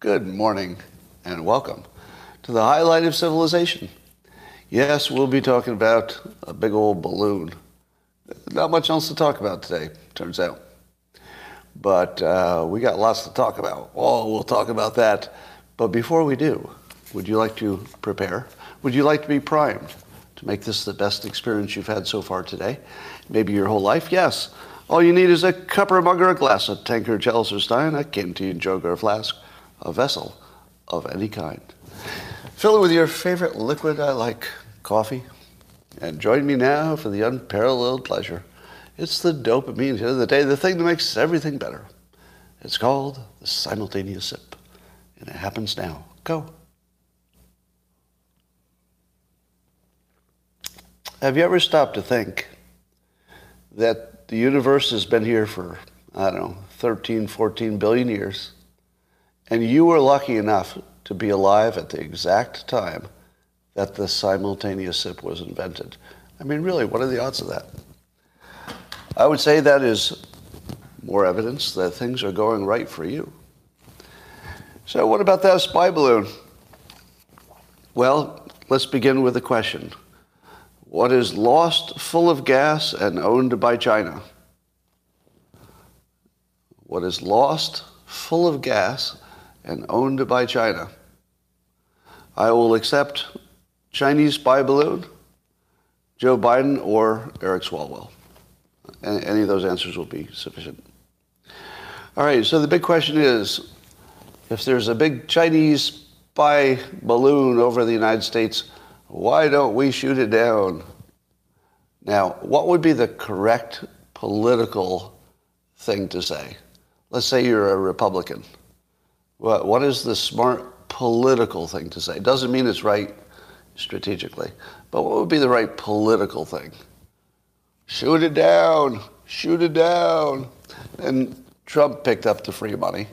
Good morning and welcome to the highlight of civilization. Yes, we'll be talking about a big old balloon. Not much else to talk about today, turns out. But we got lots to talk about. Oh, we'll talk about that. But before we do, would you like to prepare? Would you like to be primed to make this the best experience you've had so far today? Maybe your whole life? Yes. All you need is a cup or a mug or a glass, a tanker, chalice or stein, a canteen, jug or a flask, a vessel of any kind. Fill it with your favorite liquid I like, coffee. And join me now for the unparalleled pleasure. It's the dopamine hit of the day, the thing that makes everything better. It's called the simultaneous sip. And it happens now. Go. Have you ever stopped to think that the universe has been here for, I don't know, 13, 14 billion years, and you were lucky enough to be alive at the exact time that the simultaneous sip was invented? I mean, really, what are the odds of that? I would say that is more evidence that things are going right for you. So what about that spy balloon? Well, let's begin with a question. What is lost, full of gas, and owned by China? What is lost, full of gas, and owned by China? I will accept Chinese spy balloon, Joe Biden, or Eric Swalwell. Any of those answers will be sufficient. All right, so the big question is, if there's a big Chinese spy balloon over the United States, why don't we shoot it down? Now, what would be the correct political thing to say? Let's say you're a Republican. What is the smart political thing to say? Doesn't mean it's right strategically, but what would be the right political thing? Shoot it down, shoot it down. And Trump picked up the free money.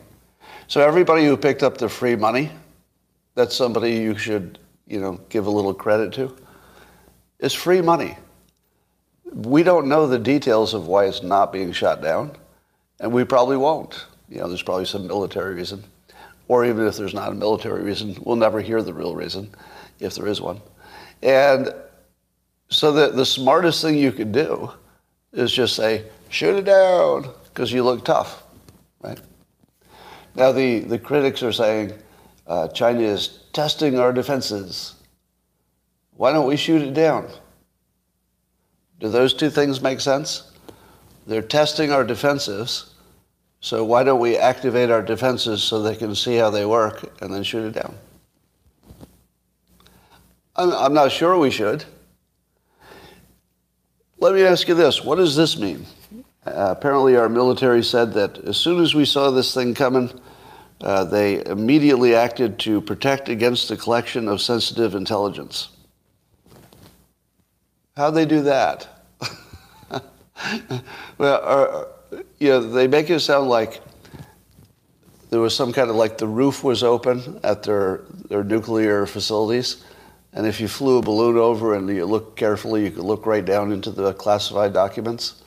So everybody who picked up the free money, that's somebody you should, give a little credit to. It's free money. We don't know the details of why it's not being shot down, and we probably won't. There's probably some military reason. Or even if there's not a military reason, we'll never hear the real reason, if there is one. And so the smartest thing you could do is just say, shoot it down, because you look tough, right? Now, the critics are saying, China is testing our defenses. Why don't we shoot it down? Do those two things make sense? They're testing our defenses, so why don't we activate our defenses so they can see how they work and then shoot it down? I'm not sure we should. Let me ask you this. What does this mean? Apparently our military said that as soon as we saw this thing coming, they immediately acted to protect against the collection of sensitive intelligence. How'd they do that? They make it sound like there was some kind of the roof was open at their nuclear facilities. And if you flew a balloon over and you look carefully, you could look right down into the classified documents.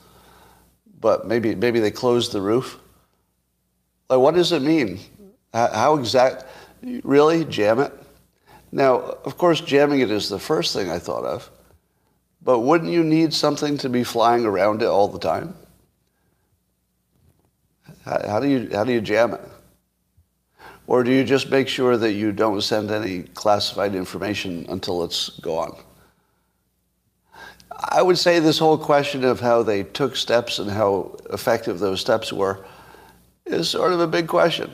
But maybe they closed the roof. What does it mean? How exact? Really? Jam it? Now, of course, jamming it is the first thing I thought of. But wouldn't you need something to be flying around it all the time? How do you jam it? Or do you just make sure that you don't send any classified information until it's gone? I would say this whole question of how they took steps and how effective those steps were is sort of a big question.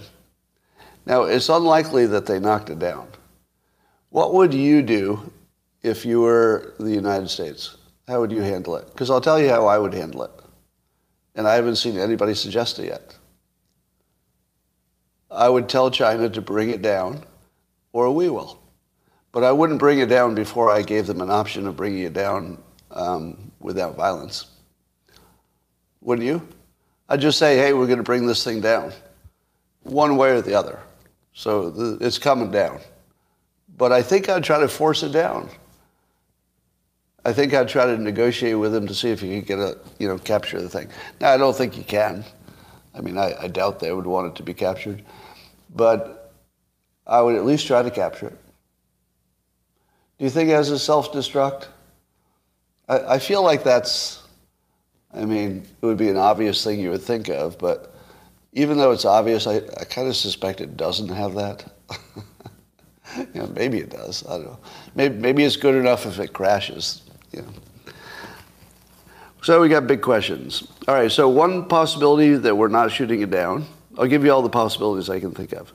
Now, it's unlikely that they knocked it down. What would you do if you were the United States? How would you handle it? Because I'll tell you how I would handle it. And I haven't seen anybody suggest it yet. I would tell China to bring it down, or we will. But I wouldn't bring it down before I gave them an option of bringing it down without violence. Wouldn't you? I'd just say, hey, we're going to bring this thing down, one way or the other. So it's coming down. But I think I'd try to force it down. I think I'd try to negotiate with them to see if you could get capture the thing. Now, I don't think you can. I mean, I doubt they would want it to be captured. But I would at least try to capture it. Do you think it has a self-destruct? I feel like that's, I mean, it would be an obvious thing you would think of, but even though it's obvious, I kind of suspect it doesn't have that. You know, maybe it does. I don't know. Maybe it's good enough if it crashes. You know. So we got big questions. All right, so one possibility that we're not shooting it down. I'll give you all the possibilities I can think of.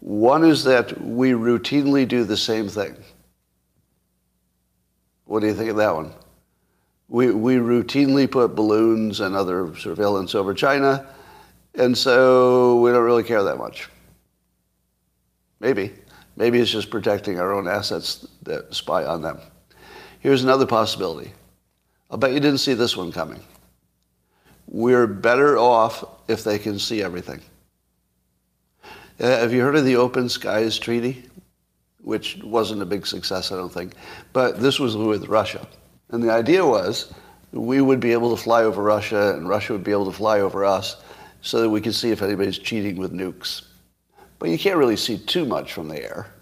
One is that we routinely do the same thing. What do you think of that one? We routinely put balloons and other surveillance over China, and so we don't really care that much. Maybe. Maybe it's just protecting our own assets that spy on them. Here's another possibility. I'll bet you didn't see this one coming. We're better off if they can see everything. Have you heard of the Open Skies Treaty? Which wasn't a big success, I don't think. But this was with Russia. And the idea was we would be able to fly over Russia and Russia would be able to fly over us so that we could see if anybody's cheating with nukes. But you can't really see too much from the air.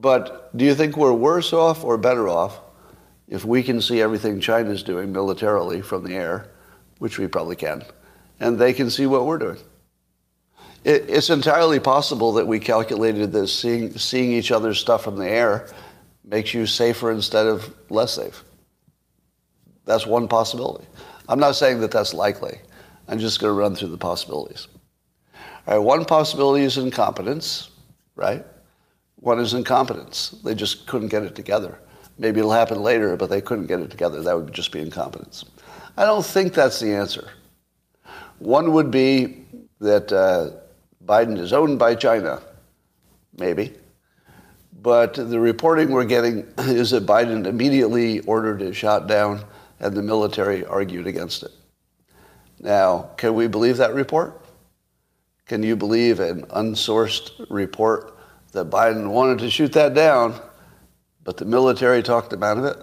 But do you think we're worse off or better off if we can see everything China's doing militarily from the air, which we probably can, and they can see what we're doing? It's entirely possible that we calculated that seeing each other's stuff from the air makes you safer instead of less safe. That's one possibility. I'm not saying that that's likely. I'm just going to run through the possibilities. All right, one possibility is incompetence, right? One is incompetence. They just couldn't get it together. Maybe it'll happen later, but they couldn't get it together. That would just be incompetence. I don't think that's the answer. One would be that Biden is owned by China, maybe. But the reporting we're getting is that Biden immediately ordered it shot down and the military argued against it. Now, can we believe that report? Can you believe an unsourced report that Biden wanted to shoot that down, but the military talked him out of it?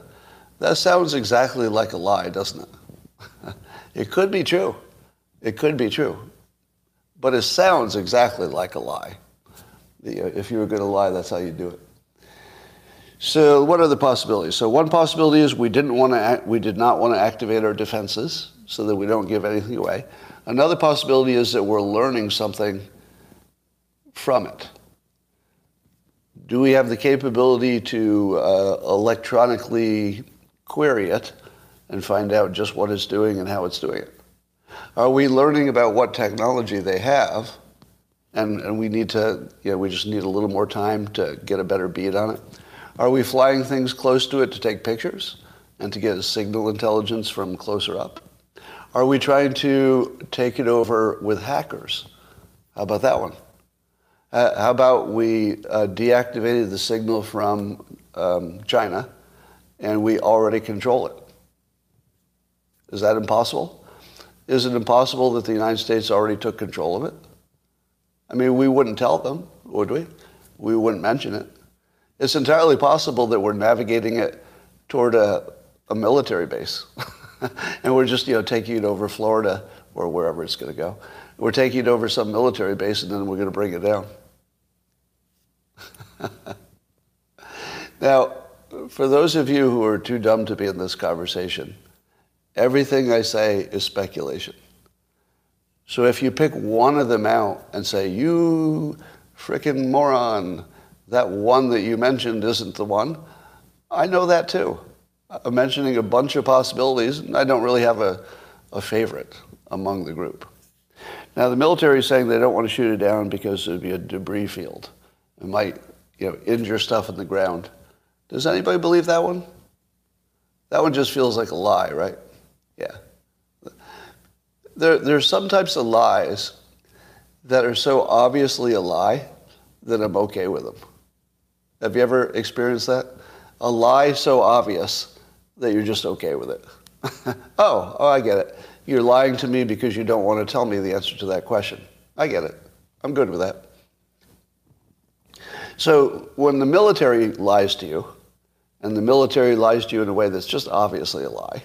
That sounds exactly like a lie, doesn't it? It could be true. It could be true. But it sounds exactly like a lie. If you were going to lie, that's how you do it. So what are the possibilities? So one possibility is we did not want to activate our defenses so that we don't give anything away. Another possibility is that we're learning something from it. Do we have the capability to electronically query it and find out just what it's doing and how it's doing it? Are we learning about what technology they have, and we need to, you know, we just need a little more time to get a better beat on it? Are we flying things close to it to take pictures and to get a signal intelligence from closer up? Are we trying to take it over with hackers? How about that one? How about we deactivated the signal from China and we already control it? Is that impossible? Is it impossible that the United States already took control of it? I mean, we wouldn't tell them, would we? We wouldn't mention it. It's entirely possible that we're navigating it toward a military base. And we're just, you know, taking it over Florida or wherever it's going to go. We're taking it over some military base, and then we're going to bring it down. Now, for those of you who are too dumb to be in this conversation, everything I say is speculation. So if you pick one of them out and say, you frickin' moron, that one that you mentioned isn't the one, I know that too. I'm mentioning a bunch of possibilities, and I don't really have a favorite among the group. Now, the military is saying they don't want to shoot it down because it would be a debris field. It might, you know, injure stuff in the ground. Does anybody believe that one? That one just feels like a lie, right? Yeah. There are some types of lies that are so obviously a lie that I'm okay with them. Have you ever experienced that? A lie so obvious that you're just okay with it. Oh, I get it. You're lying to me because you don't want to tell me the answer to that question. I get it. I'm good with that. So when the military lies to you, and the military lies to you in a way that's just obviously a lie,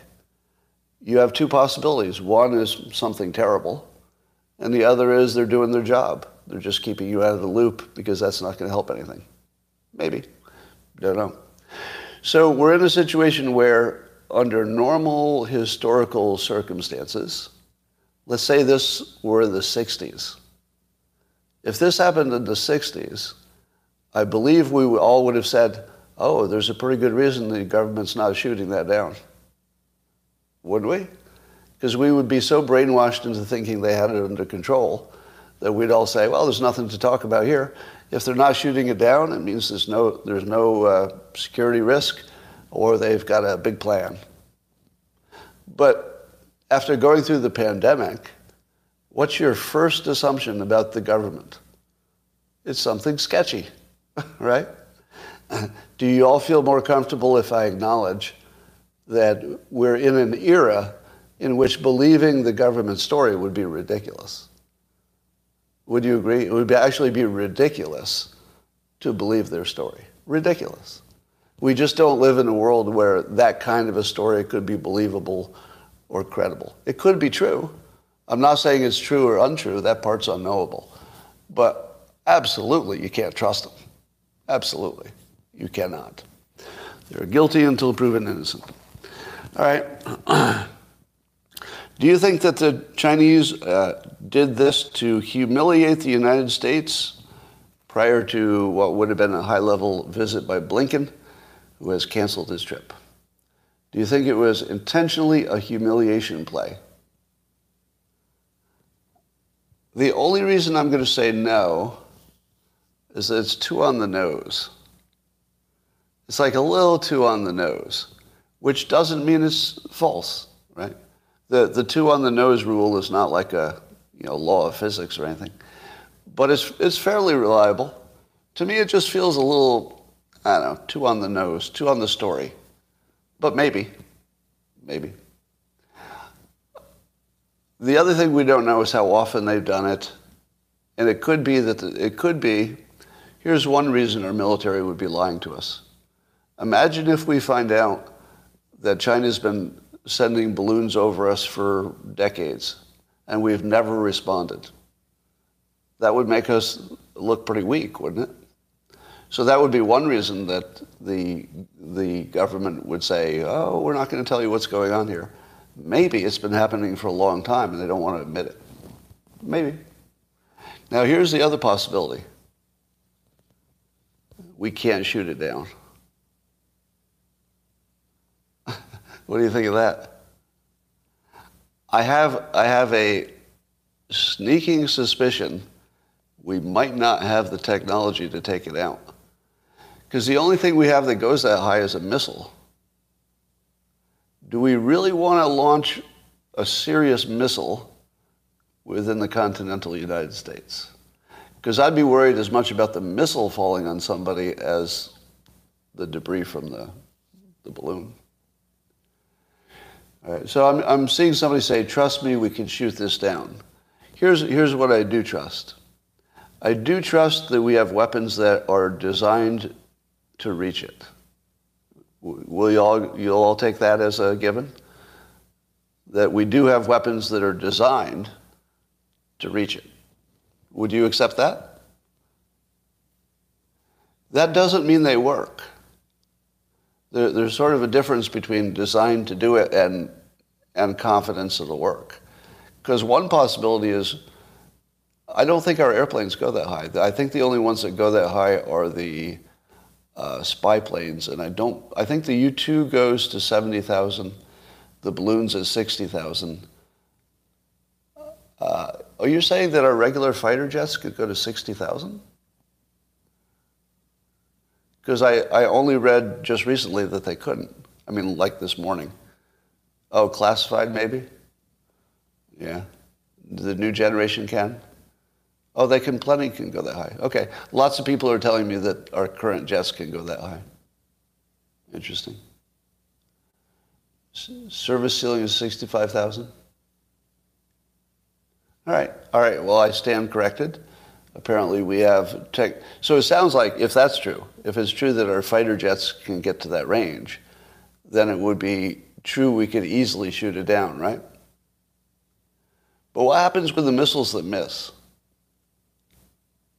you have two possibilities. One is something terrible, and the other is they're doing their job. They're just keeping you out of the loop because that's not going to help anything. Maybe. Don't know. So we're in a situation where, under normal historical circumstances, let's say this were the 60s. If this happened in the 60s, I believe we all would have said, oh, there's a pretty good reason the government's not shooting that down. Wouldn't we? Because we would be so brainwashed into thinking they had it under control that we'd all say, well, there's nothing to talk about here. If they're not shooting it down, it means there's no security risk, or they've got a big plan. But after going through the pandemic, what's your first assumption about the government? It's something sketchy, right? Do you all feel more comfortable if I acknowledge that we're in an era in which believing the government story would be ridiculous? Would you agree? It would actually be ridiculous to believe their story. Ridiculous. We just don't live in a world where that kind of a story could be believable or credible. It could be true. I'm not saying it's true or untrue. That part's unknowable. But absolutely, you can't trust them. Absolutely. You cannot. They're guilty until proven innocent. All right. Do you think that the Chinese did this to humiliate the United States prior to what would have been a high-level visit by Blinken, who has canceled his trip? Do you think it was intentionally a humiliation play? The only reason I'm going to say no is that it's too on the nose. It's like a little too on the nose, which doesn't mean it's false, right? The two on the nose rule is not like a law of physics or anything, but it's fairly reliable. To me, it just feels a little, I don't know, too on the nose, too on the story, but maybe. The other thing we don't know is how often they've done it, and it could be that here's one reason our military would be lying to us. Imagine if we find out that China's been sending balloons over us for decades, and we've never responded. That would make us look pretty weak, wouldn't it? So that would be one reason that the government would say, oh, we're not going to tell you what's going on here. Maybe it's been happening for a long time, and they don't want to admit it. Maybe. Now, here's the other possibility. We can't shoot it down. What do you think of that? I have a sneaking suspicion we might not have the technology to take it out. Because the only thing we have that goes that high is a missile. Do we really want to launch a serious missile within the continental United States? Because I'd be worried as much about the missile falling on somebody as the debris from the balloon. All right, so I'm seeing somebody say, trust me, we can shoot this down. Here's what I do trust. I do trust that we have weapons that are designed to reach it. Will you'll all take that as a given? That we do have weapons that are designed to reach it. Would you accept that? That doesn't mean they work. There's sort of a difference between design to do it and confidence it'll work. Because one possibility is, I don't think our airplanes go that high. I think the only ones that go that high are the spy planes, and I think the U-2 goes to 70,000, the balloons at 60,000. Are you saying that our regular fighter jets could go to 60,000? Because I only read just recently that they couldn't. I mean, like this morning. Oh, classified maybe? Yeah. The new generation can? Oh, they can plenty can go that high. Okay. Lots of people are telling me that our current jets can go that high. Interesting. Service ceiling is 65,000? All right. All right. Well, I stand corrected. Apparently we have tech. So it sounds like if that's true, if it's true that our fighter jets can get to that range, then it would be true, we could easily shoot it down, right? But what happens with the missiles that miss?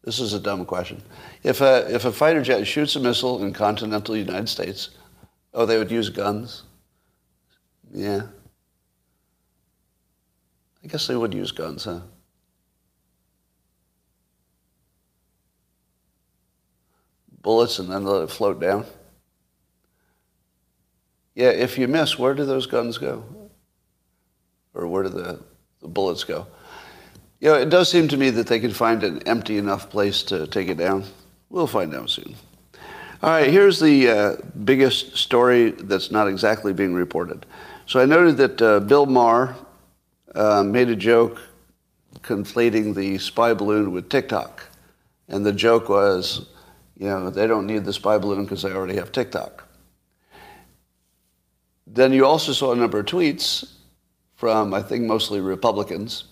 This is a dumb question. If a fighter jet shoots a missile in continental United States, oh, they would use guns? Yeah. I guess they would use guns, huh? Bullets and then let it float down? Yeah, if you miss, where do those guns go? Or where do the bullets go? You know, it does seem to me that they could find an empty enough place to take it down. We'll find out soon. All right, here's the biggest story that's not exactly being reported. So I noted that Bill Maher made a joke conflating the spy balloon with TikTok. And the joke was, you know, they don't need the spy balloon because they already have TikTok. Then you also saw a number of tweets from, I think, mostly Republicans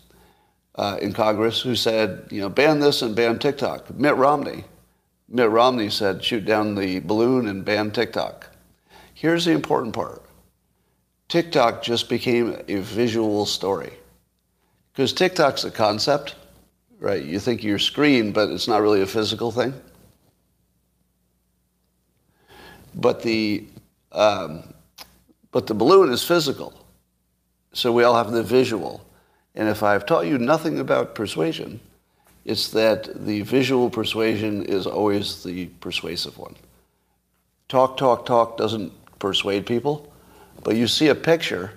in Congress who said, you know, ban this and ban TikTok. Mitt Romney said, shoot down the balloon and ban TikTok. Here's the important part. TikTok just became a visual story. Because TikTok's a concept, right? You think your screen, but it's not really a physical thing. But the balloon is physical, so we all have the visual. And if I've taught you nothing about persuasion, it's that the visual persuasion is always the persuasive one. Talk doesn't persuade people, but you see a picture,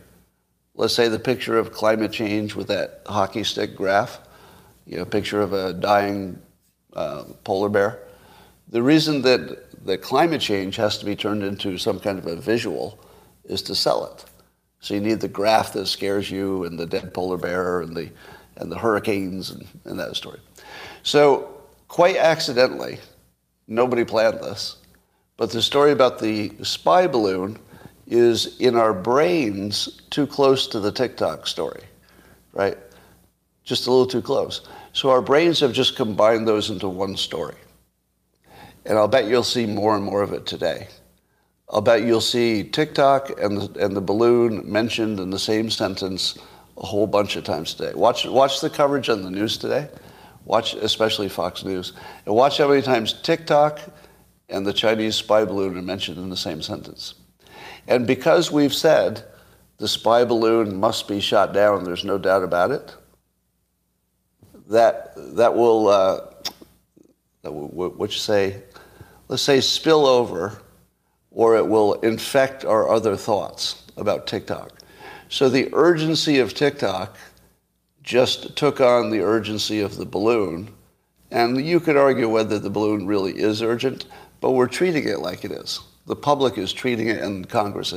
let's say the picture of climate change with that hockey stick graph, you know, picture of a dying polar bear. The reason that climate change has to be turned into some kind of a visual is to sell it. So you need the graph that scares you and the dead polar bear and the hurricanes and that story. So quite accidentally, nobody planned this, but the story about the spy balloon is in our brains too close to the TikTok story, right? Just a little too close. So our brains have just combined those into one story. And I'll bet you'll see more and more of it today. I'll bet you'll see TikTok and the balloon mentioned in the same sentence a whole bunch of times today. Watch the coverage on the news today. Watch especially Fox News. And watch how many times TikTok and the Chinese spy balloon are mentioned in the same sentence. And because we've said the spy balloon must be shot down, there's no doubt about it, that will spill over, or it will infect our other thoughts about TikTok. So the urgency of TikTok just took on the urgency of the balloon, and you could argue whether the balloon really is urgent, but we're treating it like it is. The public is treating it, and Congress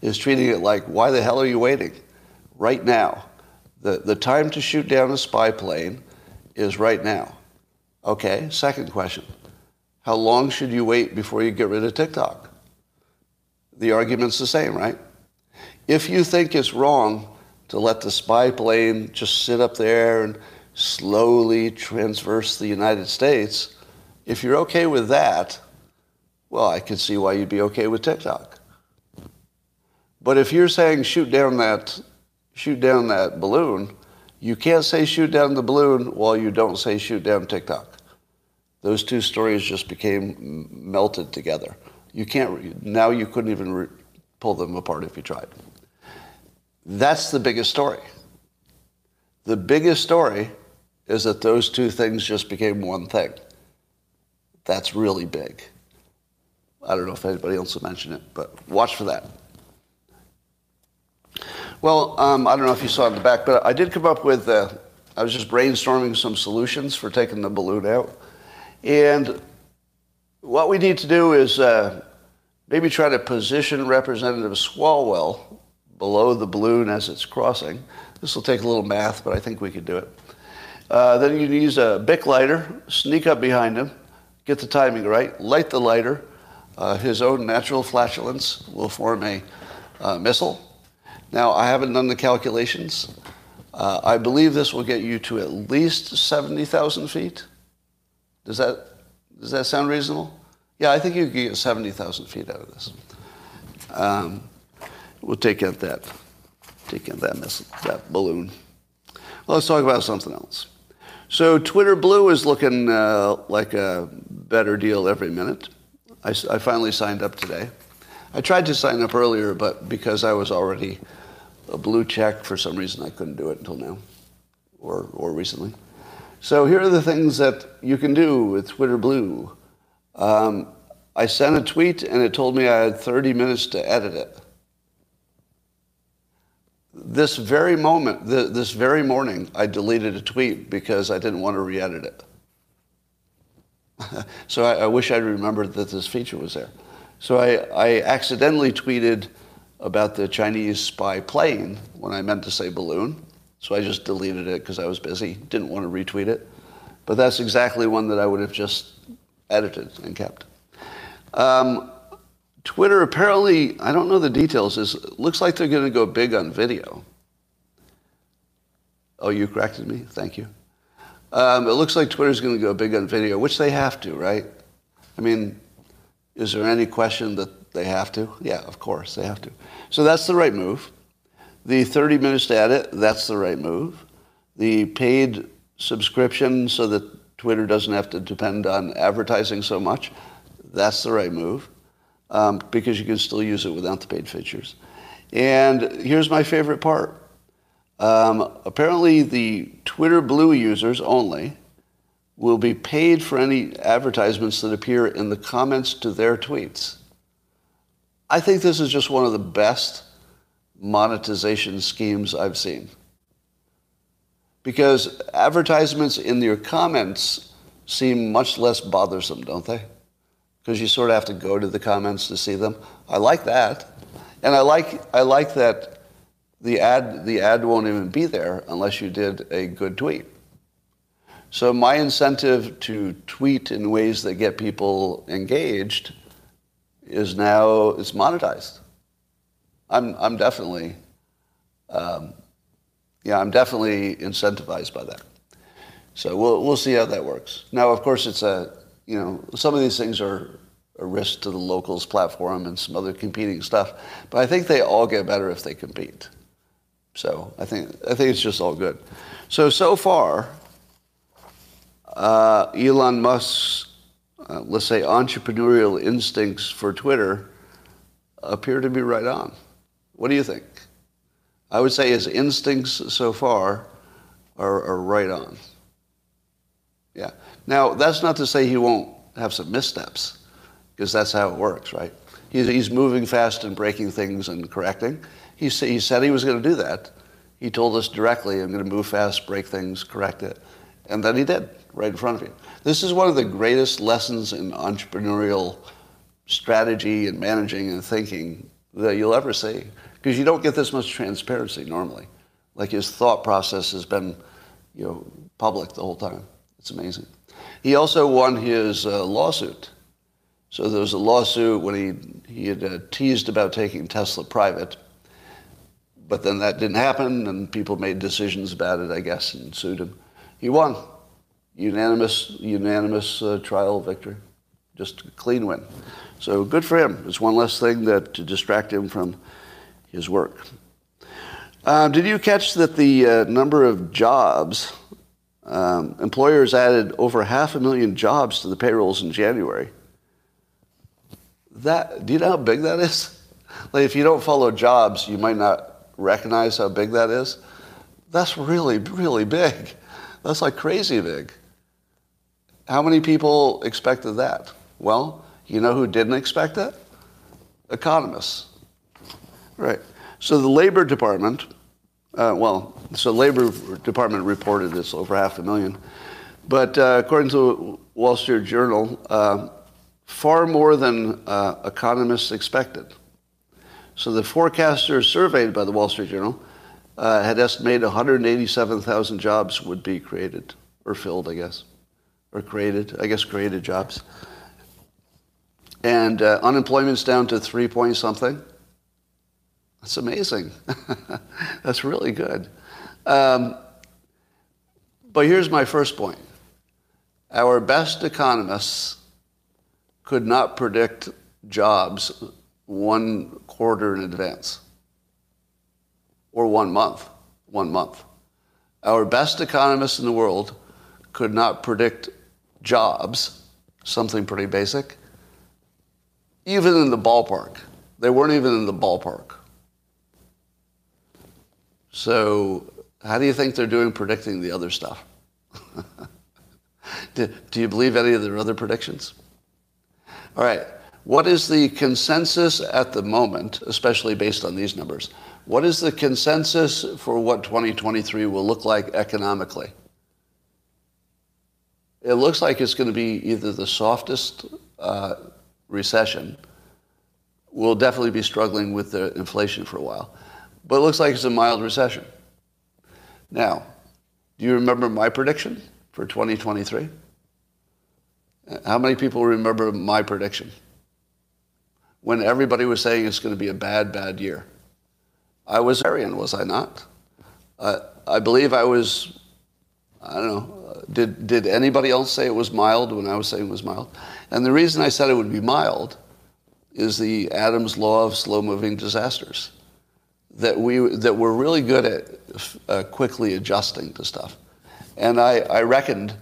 is treating it like, why the hell are you waiting? Right now. The time to shoot down a spy plane is right now. Okay, second question. How long should you wait before you get rid of TikTok? The argument's the same, right? If you think it's wrong to let the spy plane just sit up there and slowly transverse the United States, if you're okay with that, well, I can see why you'd be okay with TikTok. But if you're saying shoot down that balloon, you can't say shoot down the balloon while you don't say shoot down TikTok. Those two stories just became melted together. You can't, now you couldn't even pull them apart if you tried. That's the biggest story. The biggest story is that those two things just became one thing. That's really big. I don't know if anybody else will mention it, but watch for that. Well, I don't know if you saw in the back, but I did come up with, I was just brainstorming some solutions for taking the balloon out. And what we need to do is maybe try to position Representative Swalwell below the balloon as it's crossing. This will take a little math, but I think we could do it. Then you use a Bic lighter, sneak up behind him, get the timing right, light the lighter. His own natural flatulence will form a missile. Now, I haven't done the calculations. I believe this will get you to at least 70,000 feet. Does that sound reasonable? Yeah, I think you could get 70,000 feet out of this. We'll take out that balloon. Well, let's talk about something else. So Twitter Blue is looking like a better deal every minute. I finally signed up today. I tried to sign up earlier, but because I was already a blue check, for some reason I couldn't do it until now, or recently. So here are the things that you can do with Twitter Blue. I sent a tweet, and it told me I had 30 minutes to edit it. This very moment, this very morning, I deleted a tweet because I didn't want to re-edit it. So I wish I'd remembered that this feature was there. So I accidentally tweeted about the Chinese spy plane when I meant to say balloon. So I just deleted it because I was busy, didn't want to retweet it. But that's exactly one that I would have just edited and kept. Twitter apparently, I don't know the details, looks like they're going to go big on video. Oh, you corrected me? Thank you. It looks like Twitter's going to go big on video, which they have to, right? I mean, is there any question that they have to? Yeah, of course, they have to. So that's the right move. The 30 minutes to edit, that's the right move. The paid subscription so that Twitter doesn't have to depend on advertising so much, that's the right move. Because you can still use it without the paid features. And here's my favorite part. Apparently, the Twitter Blue users only will be paid for any advertisements that appear in the comments to their tweets. I think this is just one of the best monetization schemes I've seen. Because advertisements in your comments seem much less bothersome, don't they? Because you sort of have to go to the comments to see them. I like that, and I like that the ad won't even be there unless you did a good tweet. So my incentive to tweet in ways that get people engaged is now it's monetized. I'm definitely I'm definitely incentivized by that. So we'll see how that works. Now, of course, it's a some of these things are a risk to the Locals platform and some other competing stuff, but I think they all get better if they compete. So I think it's just all good. So far, Elon Musk's, let's say, entrepreneurial instincts for Twitter appear to be right on. What do you think? I would say his instincts so far are right on. Yeah. Now, that's not to say he won't have some missteps, because that's how it works, right? He's moving fast and breaking things and correcting. He said he was going to do that. He told us directly, I'm going to move fast, break things, correct it. And then he did, right in front of you. This is one of the greatest lessons in entrepreneurial strategy and managing and thinking that you'll ever see, because you don't get this much transparency normally. Like, his thought process has been, public the whole time. It's amazing. He also won his lawsuit. So there was a lawsuit when he had teased about taking Tesla private, but then that didn't happen, and people made decisions about it, I guess, and sued him. He won. Unanimous trial victory. Just a clean win. So good for him. It's one less thing to distract him from his work. Did you catch that the number of jobs... employers added over 500,000 jobs to the payrolls in January. Do you know how big that is? Like, if you don't follow jobs, you might not recognize how big that is. That's really, really big. That's like crazy big. How many people expected that? Well, you know who didn't expect it? Economists. Right. So the Labor Department... So Labor Department reported it's over 500,000. But according to Wall Street Journal, far more than economists expected. So the forecasters surveyed by the Wall Street Journal had estimated 187,000 jobs would be created, or filled, I guess, or created, created jobs. And unemployment's down to 3-point-something. That's amazing. That's really good. But here's my first point. Our best economists could not predict jobs 1 quarter in advance. or 1 month. 1 month. Our best economists in the world could not predict jobs, something pretty basic, even in the ballpark. They weren't even in the ballpark. So how do you think they're doing predicting the other stuff? Do you believe any of their other predictions? All right. What is the consensus at the moment, especially based on these numbers? What is the consensus for what 2023 will look like economically? It looks like it's going to be either the softest recession. We'll definitely be struggling with the inflation for a while. But it looks like it's a mild recession. Now, do you remember my prediction for 2023? How many people remember my prediction? When everybody was saying it's going to be a bad, bad year. I was Aryan, was I not? I believe I was, I don't know, did anybody else say it was mild when I was saying it was mild? And the reason I said it would be mild is the Adams law of slow-moving disasters, that we're really good at quickly adjusting to stuff. And I reckoned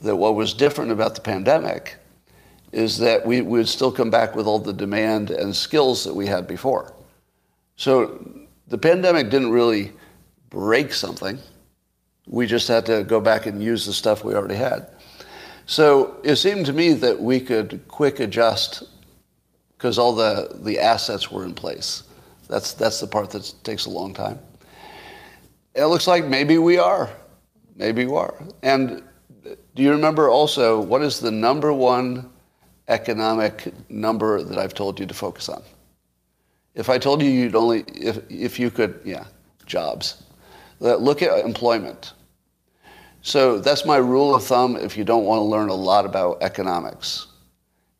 that what was different about the pandemic is that we would still come back with all the demand and skills that we had before. So the pandemic didn't really break something. We just had to go back and use the stuff we already had. So it seemed to me that we could quick adjust because all the assets were in place. That's the part that takes a long time. It looks like maybe we are. Maybe you are. And do you remember also what is the number one economic number that I've told you to focus on? If I told you you'd only, if you could, yeah, jobs. Look at employment. So that's my rule of thumb if you don't want to learn a lot about economics.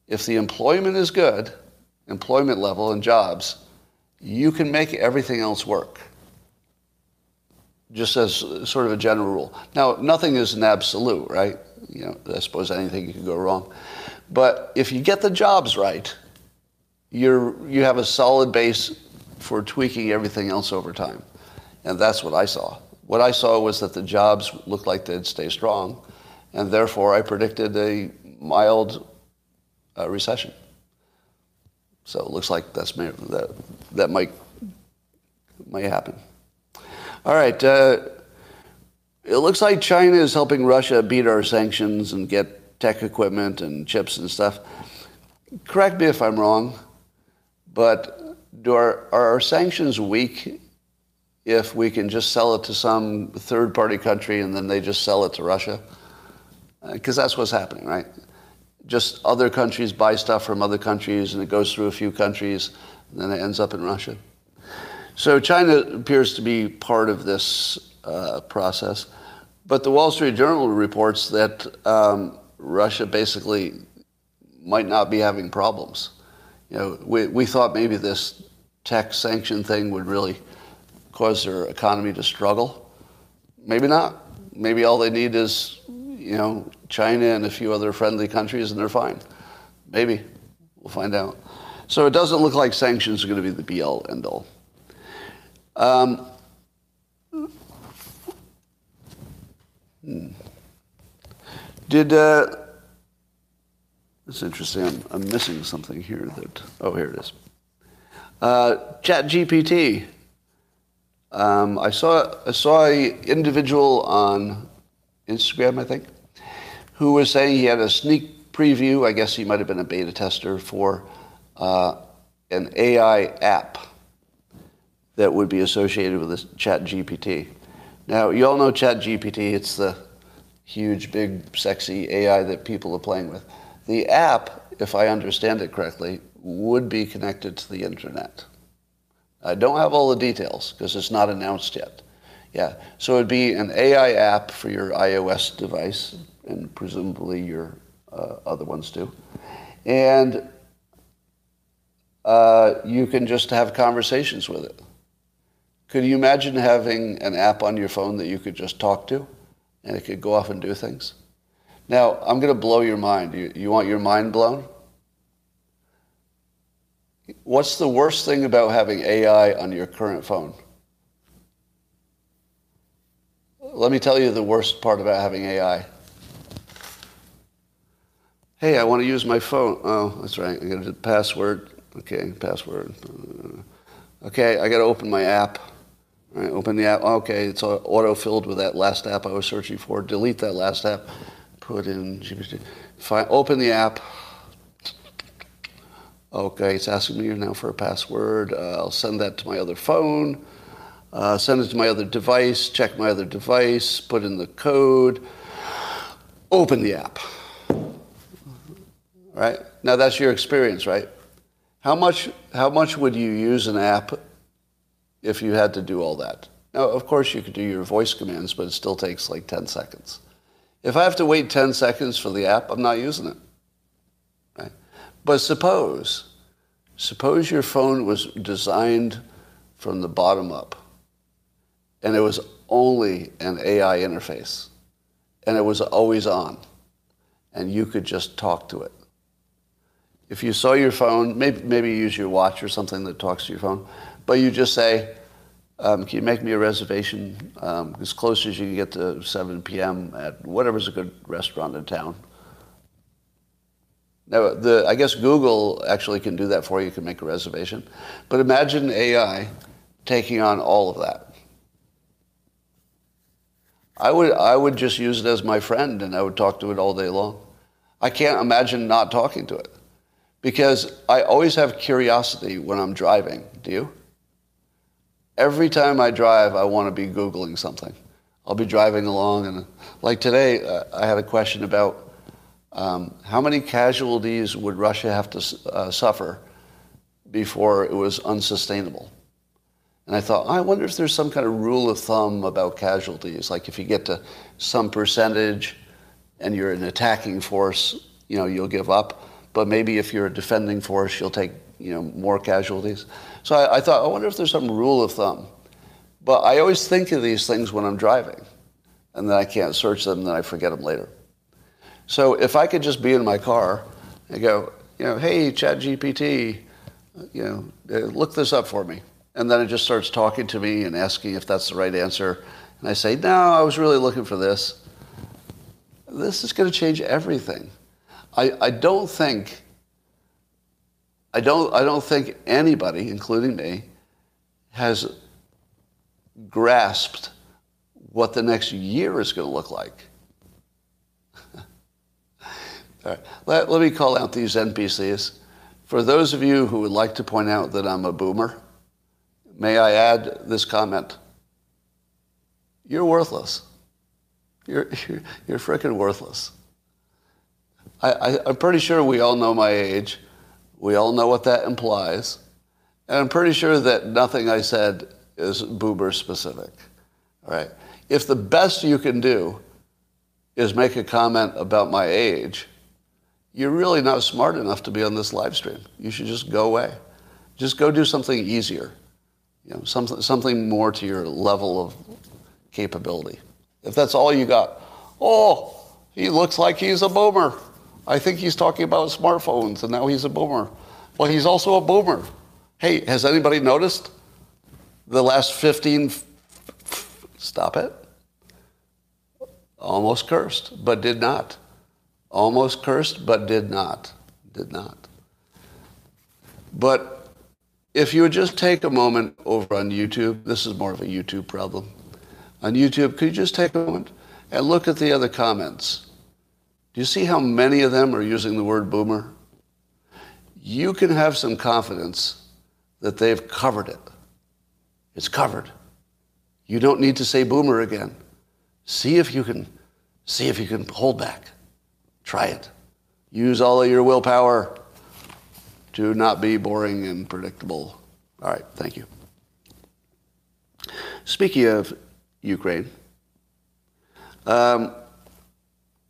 If the employment is good, employment level and jobs, you can make everything else work. Just as sort of a general rule. Now, nothing is an absolute, right? You know, I suppose anything can go wrong. But if you get the jobs right, you have a solid base for tweaking everything else over time. And that's what I saw. What I saw was that the jobs looked like they'd stay strong, and therefore I predicted a mild recession. So it looks like that might happen. All right, it looks like China is helping Russia beat our sanctions and get tech equipment and chips and stuff. Correct me if I'm wrong, but are our sanctions weak if we can just sell it to some third-party country and then they just sell it to Russia? Because that's what's happening, right? Just other countries buy stuff from other countries and it goes through a few countries and then it ends up in Russia. So China appears to be part of this process. But the Wall Street Journal reports that Russia basically might not be having problems. You know, we thought maybe this tech sanction thing would really cause their economy to struggle. Maybe not. Maybe all they need is, you know, China and a few other friendly countries and they're fine. Maybe. We'll find out. So it doesn't look like sanctions are going to be the be-all, end-all. It's interesting, I'm missing something here that, oh, here it is. ChatGPT. I saw an individual on Instagram, I think, who was saying he had a sneak preview, I guess he might have been a beta tester, for an AI app that would be associated with this ChatGPT. Now, you all know ChatGPT. It's the huge, big, sexy AI that people are playing with. The app, if I understand it correctly, would be connected to the internet. I don't have all the details because it's not announced yet. Yeah, so it'd be an AI app for your iOS device and presumably your other ones too. And you can just have conversations with it. Could you imagine having an app on your phone that you could just talk to and it could go off and do things? Now, I'm going to blow your mind. You want your mind blown? What's the worst thing about having AI on your current phone? Let me tell you the worst part about having AI. Hey, I want to use my phone. Oh, that's right. I got to do the password. Okay, password. Okay, I got to open my app. All right, open the app. Okay, it's auto-filled with that last app I was searching for. Delete that last app. Put in GPT. Open the app. Okay, it's asking me now for a password. I'll send that to my other phone. Send it to my other device. Check my other device. Put in the code. Open the app. Right? Now that's your experience, right? How much would you use an app if you had to do all that? Now, of course, you could do your voice commands, but it still takes like 10 seconds. If I have to wait 10 seconds for the app, I'm not using it. Right? But suppose your phone was designed from the bottom up, and it was only an AI interface, and it was always on, and you could just talk to it. If you saw your phone, maybe you use your watch or something that talks to your phone, but you just say, can you make me a reservation as close as you can get to 7 p.m. at whatever's a good restaurant in town? Now, I guess Google actually can do that for you. You can make a reservation. But imagine AI taking on all of that. I would just use it as my friend, and I would talk to it all day long. I can't imagine not talking to it. Because I always have curiosity when I'm driving. Do you? Every time I drive, I want to be Googling something. I'll be driving along, and like today, I had a question about how many casualties would Russia have to suffer before it was unsustainable. And I thought, I wonder if there's some kind of rule of thumb about casualties. Like if you get to some percentage and you're an attacking force, you'll give up. But maybe if you're a defending force, you'll take more casualties. So I thought, I wonder if there's some rule of thumb. But I always think of these things when I'm driving, and then I can't search them, and then I forget them later. So if I could just be in my car and go, hey, ChatGPT, look this up for me. And then it just starts talking to me and asking if that's the right answer. And I say, no, I was really looking for this. This is going to change everything. I don't think anybody, including me, has grasped what the next year is going to look like. All right. Let me call out these NPCs. For those of you who would like to point out that I'm a boomer, may I add this comment? You're worthless. You're frickin' worthless. I'm pretty sure we all know my age. We all know what that implies. And I'm pretty sure that nothing I said is boomer specific. All right. If the best you can do is make a comment about my age, you're really not smart enough to be on this live stream. You should just go away. Just go do something easier. Something more to your level of capability. If that's all you got, oh, he looks like he's a boomer. I think he's talking about smartphones, and now he's a boomer. Well, he's also a boomer. Hey, has anybody noticed the last 15... Stop it. Almost cursed, but did not. Almost cursed, but did not. Did not. But if you would just take a moment over on YouTube, this is more of a YouTube problem. On YouTube, could you just take a moment and look at the other comments? Do you see how many of them are using the word boomer? You can have some confidence that they've covered it. It's covered. You don't need to say boomer again. See if you can hold back. Try it. Use all of your willpower. Do not be boring and predictable. All right, thank you. Speaking of Ukraine,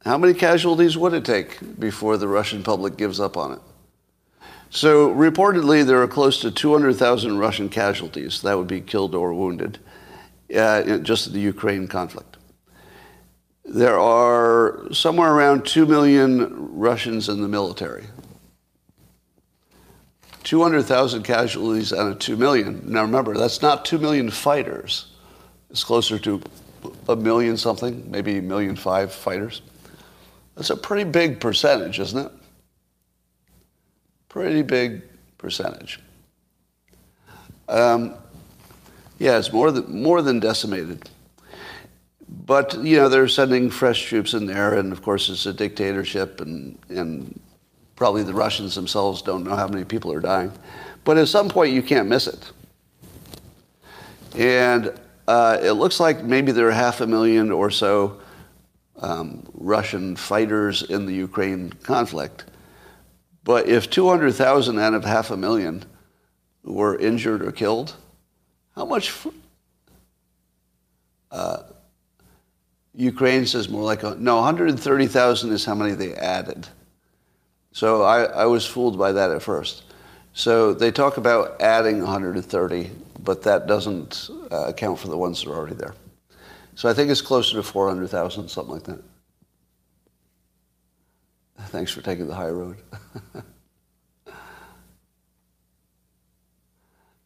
how many casualties would it take before the Russian public gives up on it? So reportedly, there are close to 200,000 Russian casualties that would be killed or wounded just in the Ukraine conflict. There are somewhere around 2 million Russians in the military. 200,000 casualties out of 2 million. Now remember, that's not 2 million fighters. It's closer to a million something, maybe 1.5 million fighters. That's a pretty big percentage, isn't it? Pretty big percentage. Yeah, it's more than decimated. But, you know, they're sending fresh troops in there, and, of course, it's a dictatorship, and probably the Russians themselves don't know how many people are dying. But at some point, you can't miss it. And it looks like maybe there are 500,000 or so Russian fighters in the Ukraine conflict. But if 200,000 out of 500,000 were injured or killed, how much... Ukraine says more like, no, 130,000 is how many they added. So I was fooled by that at first. So they talk about adding 130, but that doesn't account for the ones that are already there. So I think it's closer to 400,000, something like that. Thanks for taking the high road.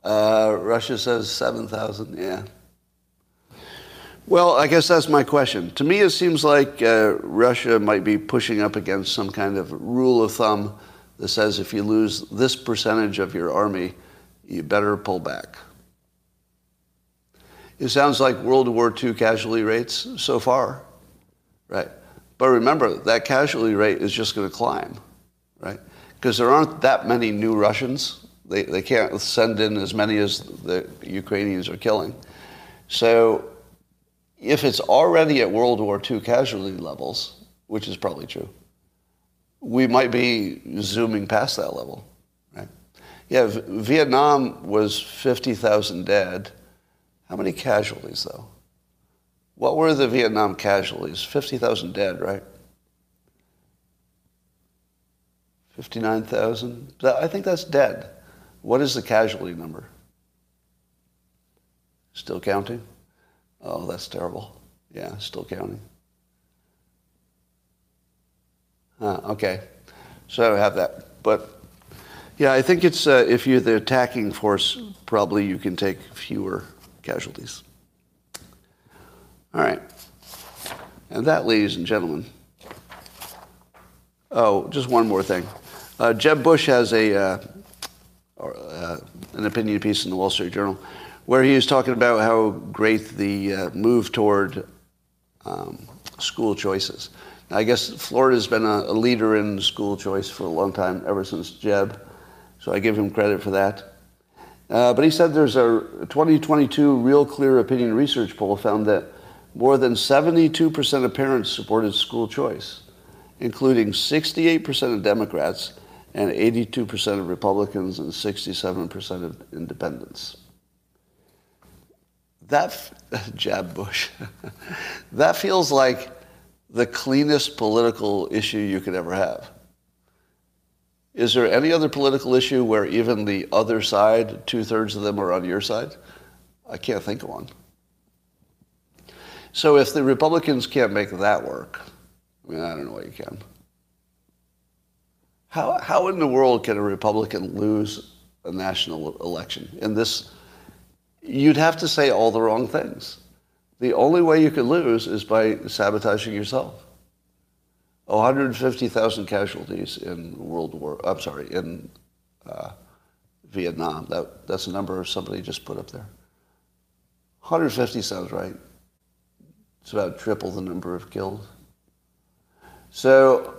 Russia says 7,000, yeah. Well, I guess that's my question. To me, it seems like Russia might be pushing up against some kind of rule of thumb that says if you lose this percentage of your army, you better pull back. It sounds like World War II casualty rates so far, right? But remember, that casualty rate is just going to climb, right? Because there aren't that many new Russians. They can't send in as many as the Ukrainians are killing. So... if it's already at World War II casualty levels, which is probably true, we might be zooming past that level, right? Yeah, Vietnam was 50,000 dead. How many casualties, though? What were the Vietnam casualties? 50,000 dead, right? 59,000? I think that's dead. What is the casualty number? Still counting? Oh, that's terrible. Yeah, still counting. Okay, so I have that. But yeah, I think it's if you're the attacking force, probably you can take fewer casualties. All right. And that, ladies and gentlemen. Oh, just one more thing. Jeb Bush has an opinion piece in the Wall Street Journal, where he was talking about how great the move toward school choice is. Now, I guess Florida's been a leader in school choice for a long time, ever since Jeb, so I give him credit for that. But he said there's a 2022 Real Clear Opinion research poll found that more than 72% of parents supported school choice, including 68% of Democrats and 82% of Republicans and 67% of independents. Jeb Bush, that feels like the cleanest political issue you could ever have. Is there any other political issue where even the other side, 2/3 of them are on your side? I can't think of one. So if the Republicans can't make that work, I mean, I don't know what you can. How in the world can a Republican lose a national election in this? You'd have to say all the wrong things. The only way you could lose is by sabotaging yourself. 150,000 casualties in Vietnam. That's a number somebody just put up there. 150 sounds right. It's about triple the number of killed. So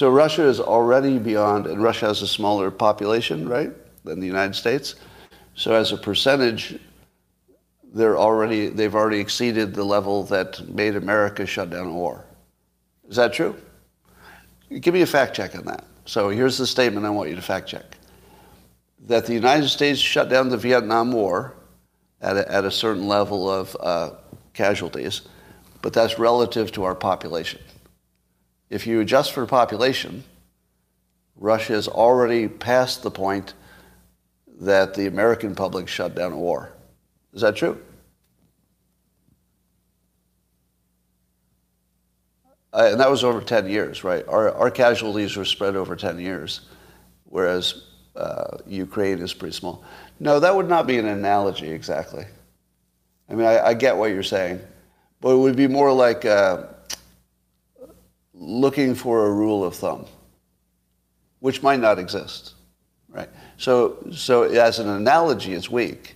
Russia is already beyond, and Russia has a smaller population, right, than the United States. So as a percentage, they've already exceeded the level that made America shut down a war. Is that true? Give me a fact check on that. So here's the statement I want you to fact check. That the United States shut down the Vietnam War at a certain level of casualties, but that's relative to our population. If you adjust for population, Russia has already passed the point that the American public shut down a war. Is that true? And that was over 10 years, right? Our casualties were spread over 10 years, whereas Ukraine is pretty small. No, that would not be an analogy exactly. I mean, I get what you're saying. But it would be more like looking for a rule of thumb, which might not exist, right? So as an analogy, it's weak.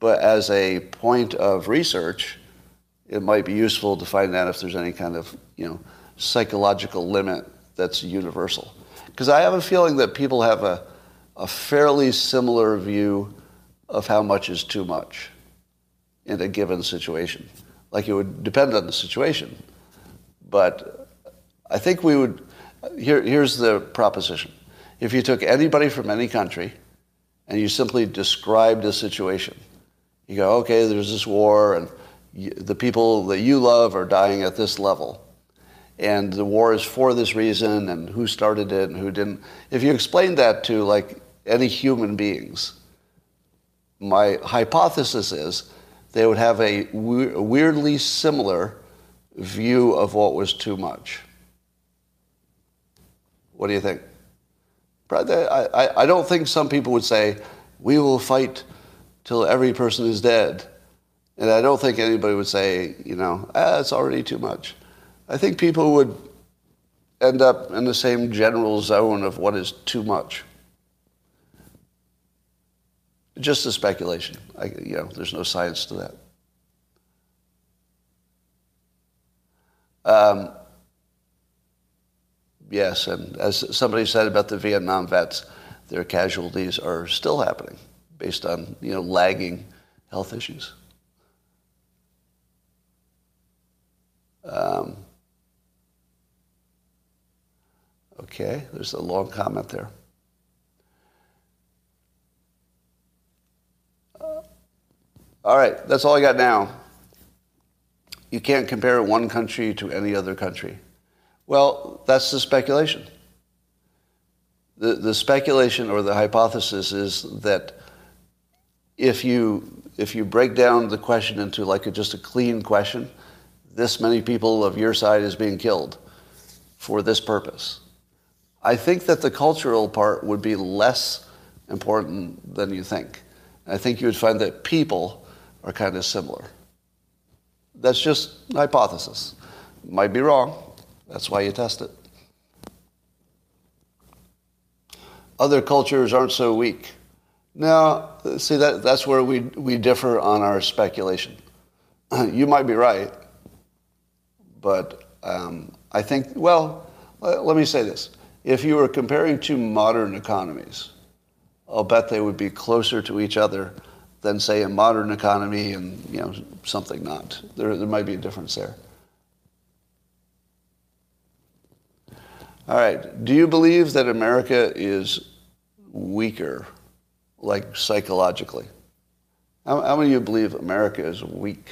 But as a point of research, it might be useful to find out if there's any kind of, psychological limit that's universal. Because I have a feeling that people have a fairly similar view of how much is too much in a given situation. Like, it would depend on the situation. But I think we would... Here's the proposition. If you took anybody from any country and you simply described a situation, you go, okay, there's this war, and the people that you love are dying at this level, and the war is for this reason, and who started it and who didn't. If you explain that to, any human beings, my hypothesis is they would have a weirdly similar view of what was too much. What do you think? I don't think some people would say, we will fight till every person is dead. And I don't think anybody would say, it's already too much. I think people would end up in the same general zone of what is too much. Just a speculation. There's no science to that. Yes, and as somebody said about the Vietnam vets, their casualties are still happening based on, lagging health issues. Okay, there's a long comment there. All right, that's all I got now. You can't compare one country to any other country. Well, that's the speculation. The speculation or the hypothesis is that if you break down the question into just a clean question, this many people of your side is being killed for this purpose. I think that the cultural part would be less important than you think. I think you would find that people are kind of similar. That's just a hypothesis. Might be wrong. That's why you test it. Other cultures aren't so weak. Now, see, that's where we differ on our speculation. You might be right, but I think, let me say this. If you were comparing two modern economies, I'll bet they would be closer to each other than, say, a modern economy and, something not. There might be a difference there. All right. Do you believe that America is weaker, psychologically? How many of you believe America is weak?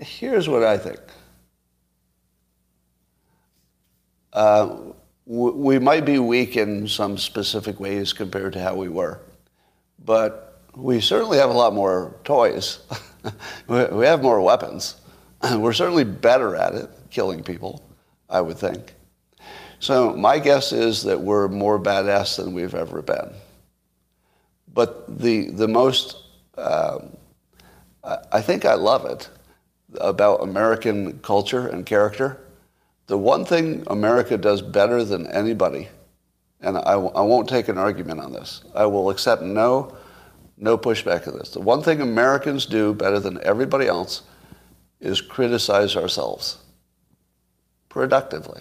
Here's what I think. We might be weak in some specific ways compared to how we were, but we certainly have a lot more toys. We have more weapons. We're certainly better at it, killing people, I would think. So my guess is that we're more badass than we've ever been. But the most, I think I love it, about American culture and character, the one thing America does better than anybody, and I won't take an argument on this. I will accept no pushback on this. The one thing Americans do better than everybody else is criticize ourselves productively.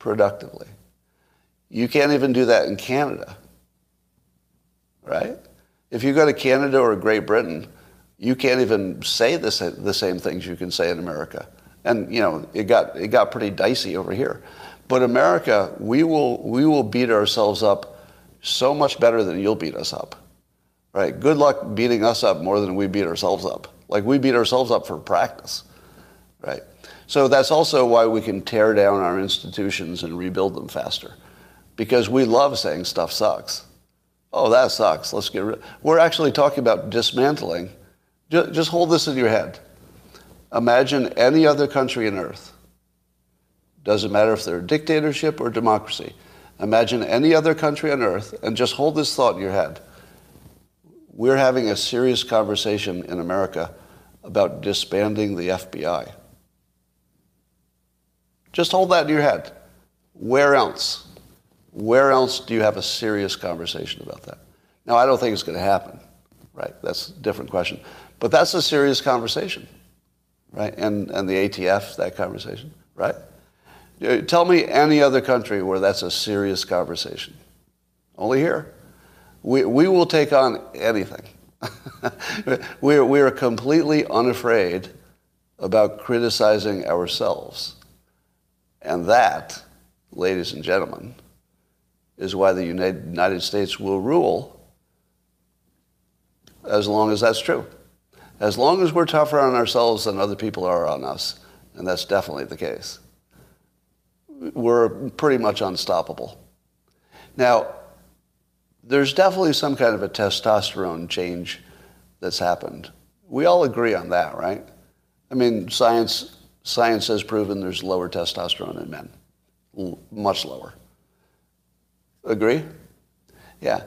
Productively. You can't even do that in Canada, right? If you go to Canada or Great Britain, you can't even say the same things you can say in America. And, it got pretty dicey over here. But America, we will beat ourselves up so much better than you'll beat us up. Right? Good luck beating us up more than we beat ourselves up. We beat ourselves up for practice. Right? So that's also why we can tear down our institutions and rebuild them faster. Because we love saying stuff sucks. Oh, that sucks. Let's get rid. We're actually talking about dismantling. Just hold this in your head. Imagine any other country on earth. Doesn't matter if they're a dictatorship or democracy. Imagine any other country on earth, and just hold this thought in your head. We're having a serious conversation in America about disbanding the FBI. Just hold that in your head. Where else? Where else do you have a serious conversation about that? Now, I don't think it's going to happen, right? That's a different question. But that's a serious conversation, right? And the ATF, that conversation, right? Tell me any other country where that's a serious conversation. Only here. We will take on anything. we are completely unafraid about criticizing ourselves. And that, ladies and gentlemen, is why the United States will rule as long as that's true. As long as we're tougher on ourselves than other people are on us, and that's definitely the case, we're pretty much unstoppable. Now, there's definitely some kind of a testosterone change that's happened. We all agree on that, right? I mean, science has proven there's lower testosterone in men, much lower. Agree? Yeah.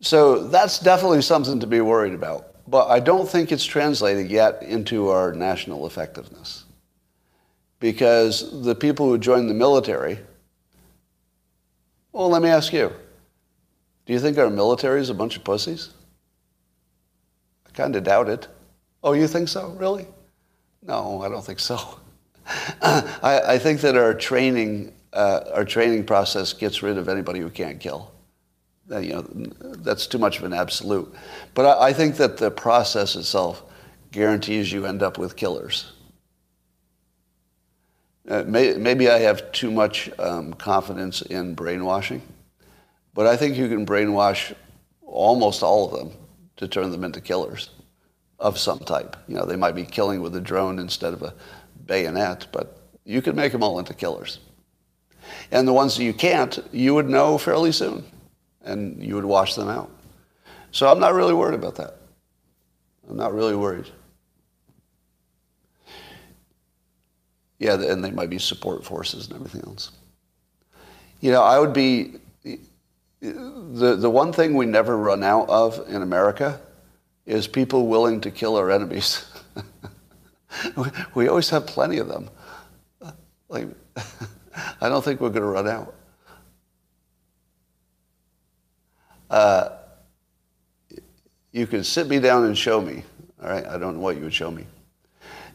So that's definitely something to be worried about. But I don't think it's translated yet into our national effectiveness. Because the people who join the military, well, let me ask you, do you think our military is a bunch of pussies? I kind of doubt it. Oh, you think so? Really? No, I don't think so. I think that our training process gets rid of anybody who can't kill. You know, that's too much of an absolute. But I think that the process itself guarantees you end up with killers. Maybe I have too much confidence in brainwashing, but I think you can brainwash almost all of them to turn them into killers of some type. You know, they might be killing with a drone instead of a bayonet, but you can make them all into killers. And the ones that you can't, you would know fairly soon, and you would wash them out. So I'm not really worried about that. I'm not really worried. Yeah, and they might be support forces and everything else. You know, I would be... The one thing we never run out of in America is people willing to kill our enemies. We always have plenty of them. Like, I don't think we're going to run out. You can sit me down and show me, all right? I don't know what you would show me.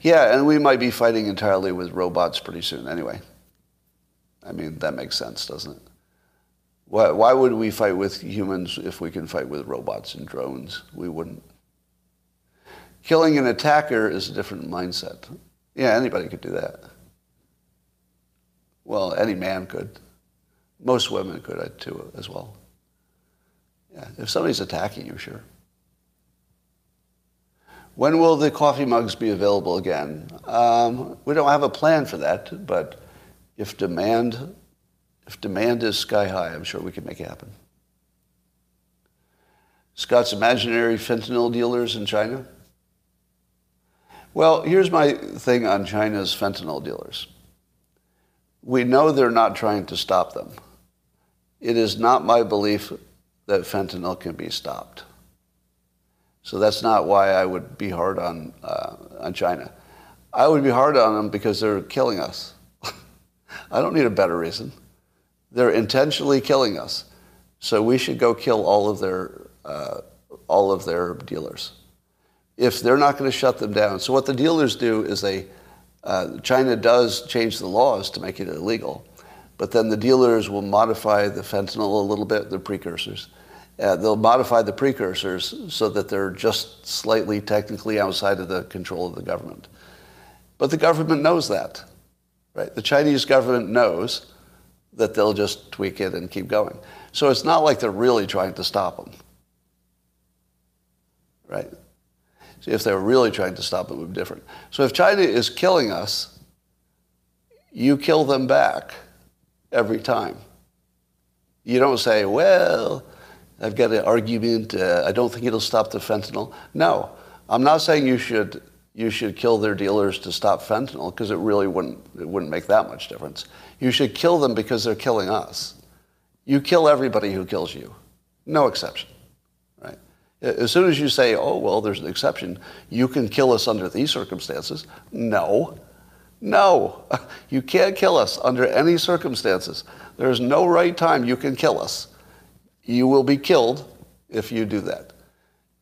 Yeah, and we might be fighting entirely with robots pretty soon anyway. I mean, that makes sense, doesn't it? Why would we fight with humans if we can fight with robots and drones? We wouldn't. Killing an attacker is a different mindset. Yeah, anybody could do that. Well, any man could. Most women could, too, as well. Yeah, if somebody's attacking you, sure. When will the coffee mugs be available again? We don't have a plan for that, but if demand is sky high, I'm sure we can make it happen. Scott's imaginary fentanyl dealers in China? Well, here's my thing on China's fentanyl dealers. We know they're not trying to stop them. It is not my belief that fentanyl can be stopped. So that's not why I would be hard on China. I would be hard on them because they're killing us. I don't need a better reason. They're intentionally killing us, so we should go kill all of their dealers. If they're not going to shut them down, so what the dealers do is China does change the laws to make it illegal, but then the dealers will modify the fentanyl a little bit, the precursors. They'll modify the precursors so that they're just slightly technically outside of the control of the government. But the government knows that, right? The Chinese government knows that they'll just tweak it and keep going. So it's not like they're really trying to stop them, right? So if they were really trying to stop it would be different. So if China is killing us, you kill them back every time. You don't say, well... I've got an argument. I don't think it'll stop the fentanyl. No, I'm not saying you should kill their dealers to stop fentanyl because it really wouldn't make that much difference. You should kill them because they're killing us. you kill everybody who kills you. No exception, right? As soon as you say, oh, well, there's an exception, you can kill us under these circumstances. No. No. You can't kill us under any circumstances. There's no right time you can kill us. You will be killed if you do that.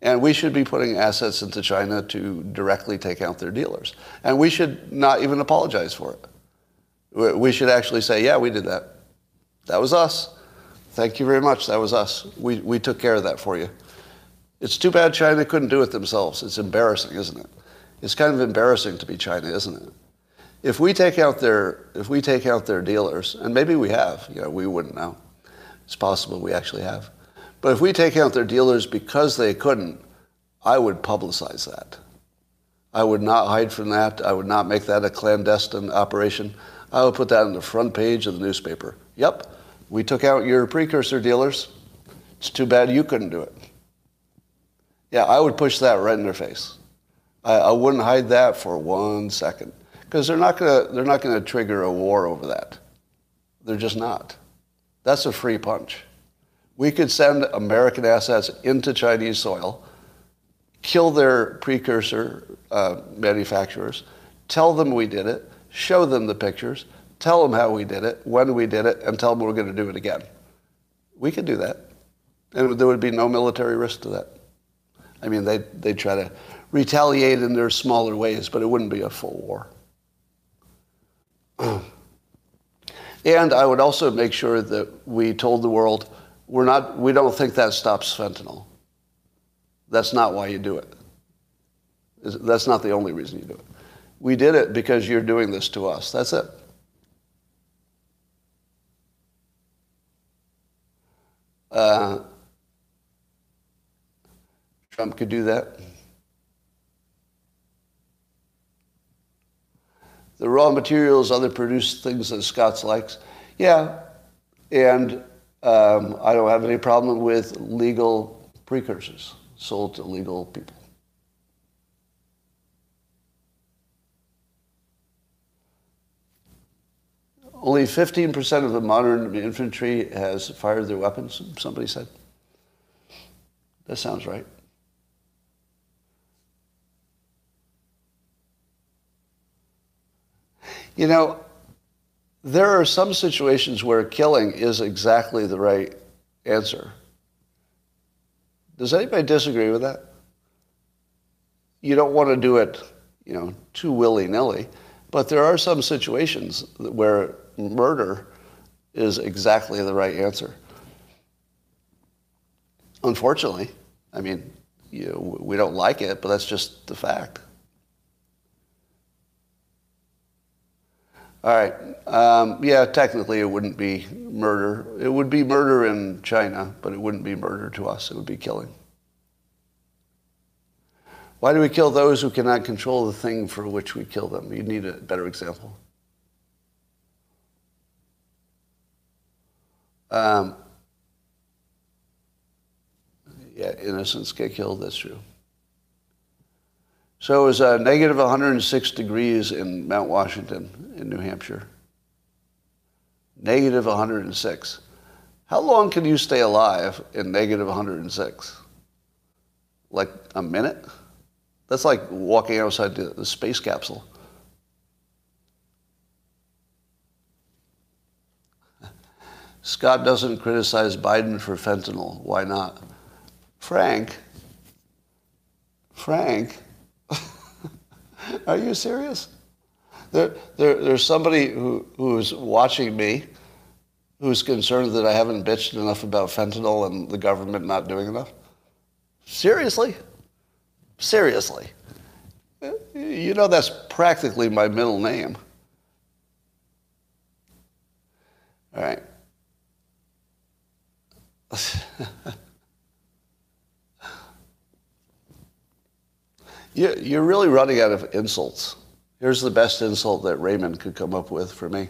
And we should be putting assets into China to directly take out their dealers. And we should not even apologize for it. We should actually say, yeah, we did that. That was us. Thank you very much. That was us. We took care of that for you. It's too bad China couldn't do it themselves. It's embarrassing, isn't it? It's kind of embarrassing to be China, isn't it? If we take out their dealers, and maybe we have, you know, we wouldn't know. It's possible we actually have. But if we take out their dealers because they couldn't, I would publicize that. I would not hide from that. I would not make that a clandestine operation. I would put that on the front page of the newspaper. Yep, we took out your precursor dealers. It's too bad you couldn't do it. Yeah, I would push that right in their face. I wouldn't hide that for 1 second, because they're not gonna trigger a war over that. They're just not. That's a free punch. We could send American assets into Chinese soil, kill their precursor manufacturers, tell them we did it, show them the pictures, tell them how we did it, when we did it, and tell them we're going to do it again. We could do that. And there would be no military risk to that. I mean, they try to retaliate in their smaller ways, but it wouldn't be a full war. And I would also make sure that we told the world, we don't think that stops fentanyl. That's not why you do it. That's not the only reason you do it. We did it because you're doing this to us. That's it. Trump could do that. The raw materials, other produced things that Scott's likes. Yeah, and I don't have any problem with legal precursors sold to legal people. Only 15% of the modern infantry has fired their weapons, somebody said. That sounds right. You know, there are some situations where killing is exactly the right answer. Does anybody disagree with that? You don't want to do it, you know, too willy-nilly, but there are some situations where murder is exactly the right answer. Unfortunately, I mean, you know, we don't like it, but that's just the fact. All right. Yeah, technically it wouldn't be murder. It would be murder in China, but it wouldn't be murder to us. It would be killing. Why do we kill those who cannot control the thing for which we kill them? You need a better example. Yeah, innocents get killed. That's true. So it was negative 106 degrees in Mount Washington in New Hampshire. Negative 106. How long can you stay alive in negative 106? Like a minute? That's like walking outside the space capsule. Scott doesn't criticize Biden for fentanyl. Why not? Frank... Are you serious? There's somebody who's watching me who's concerned that I haven't bitched enough about fentanyl and the government not doing enough. Seriously? Seriously. You know that's practically my middle name. All right. You're really running out of insults. Here's the best insult that Raymond could come up with for me.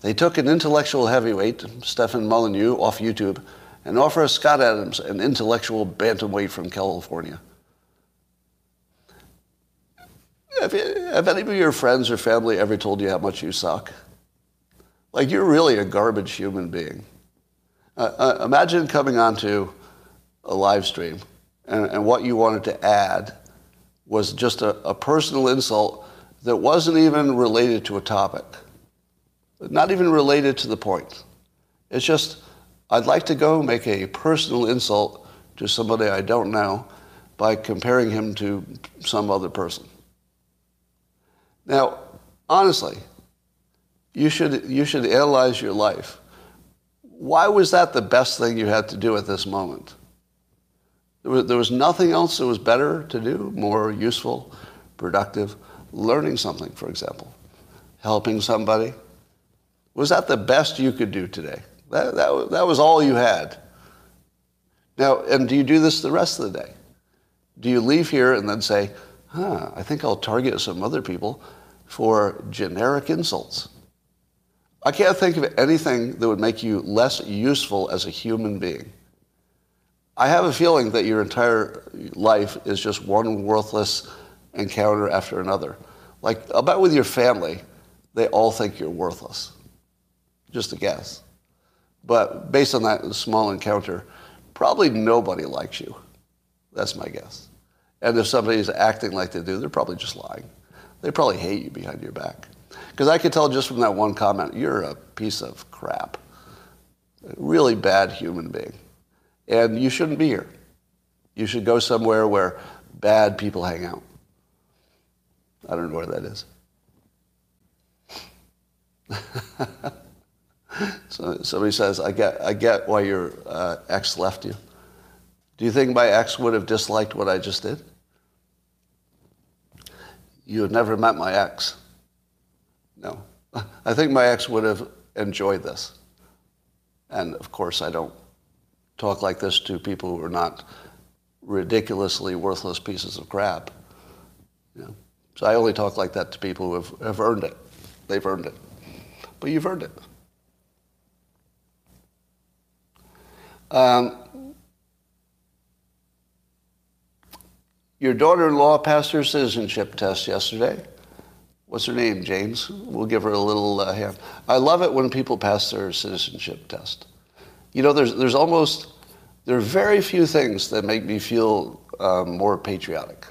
They took an intellectual heavyweight, Stephen Molyneux, off YouTube, and offer us Scott Adams, an intellectual bantamweight from California. Have any of your friends or family ever told you how much you suck? Like, you're really a garbage human being. Imagine coming onto a live stream and what you wanted to add was just a personal insult that wasn't even related to a topic, not even related to the point. It's just, I'd like to go make a personal insult to somebody I don't know by comparing him to some other person. Now, honestly, you should analyze your life. Why was that the best thing you had to do at this moment? There was nothing else that was better to do, more useful, productive. Learning something, for example, helping somebody. Was that the best you could do today? That was all you had. Now, and do you do this the rest of the day? Do you leave here and then say, I think I'll target some other people for generic insults? I can't think of anything that would make you less useful as a human being. I have a feeling that your entire life is just one worthless encounter after another. Like, I'll bet with your family, they all think you're worthless. Just a guess. But based on that small encounter, probably nobody likes you. That's my guess. And if somebody's acting like they do, they're probably just lying. They probably hate you behind your back. Because I could tell just from that one comment, you're a piece of crap. A really bad human being. And you shouldn't be here. You should go somewhere where bad people hang out. I don't know where that is. So somebody says, I get why your ex left you. Do you think my ex would have disliked what I just did? You have never met my ex. No. I think my ex would have enjoyed this. And, of course, I don't talk like this to people who are not ridiculously worthless pieces of crap. You know? So I only talk like that to people who have earned it. They've earned it. But you've earned it. Your daughter-in-law passed her citizenship test yesterday. What's her name, James? We'll give her a little hand. I love it when people pass their citizenship test. You know, there are very few things that make me feel more patriotic.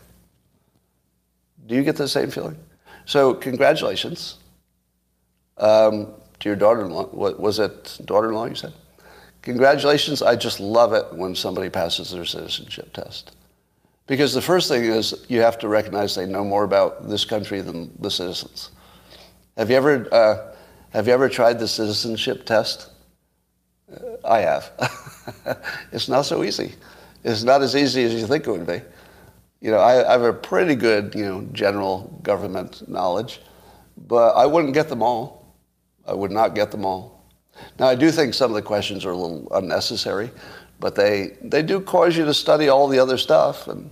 Do you get the same feeling? So congratulations to your daughter-in-law. Was it daughter-in-law you said? Congratulations. I just love it when somebody passes their citizenship test. Because the first thing is you have to recognize they know more about this country than the citizens. Have you ever tried the citizenship test? I have. It's not so easy. It's not as easy as you think it would be. You know, I have a pretty good, general government knowledge, but I wouldn't get them all. I would not get them all. Now, I do think some of the questions are a little unnecessary, but they do cause you to study all the other stuff, and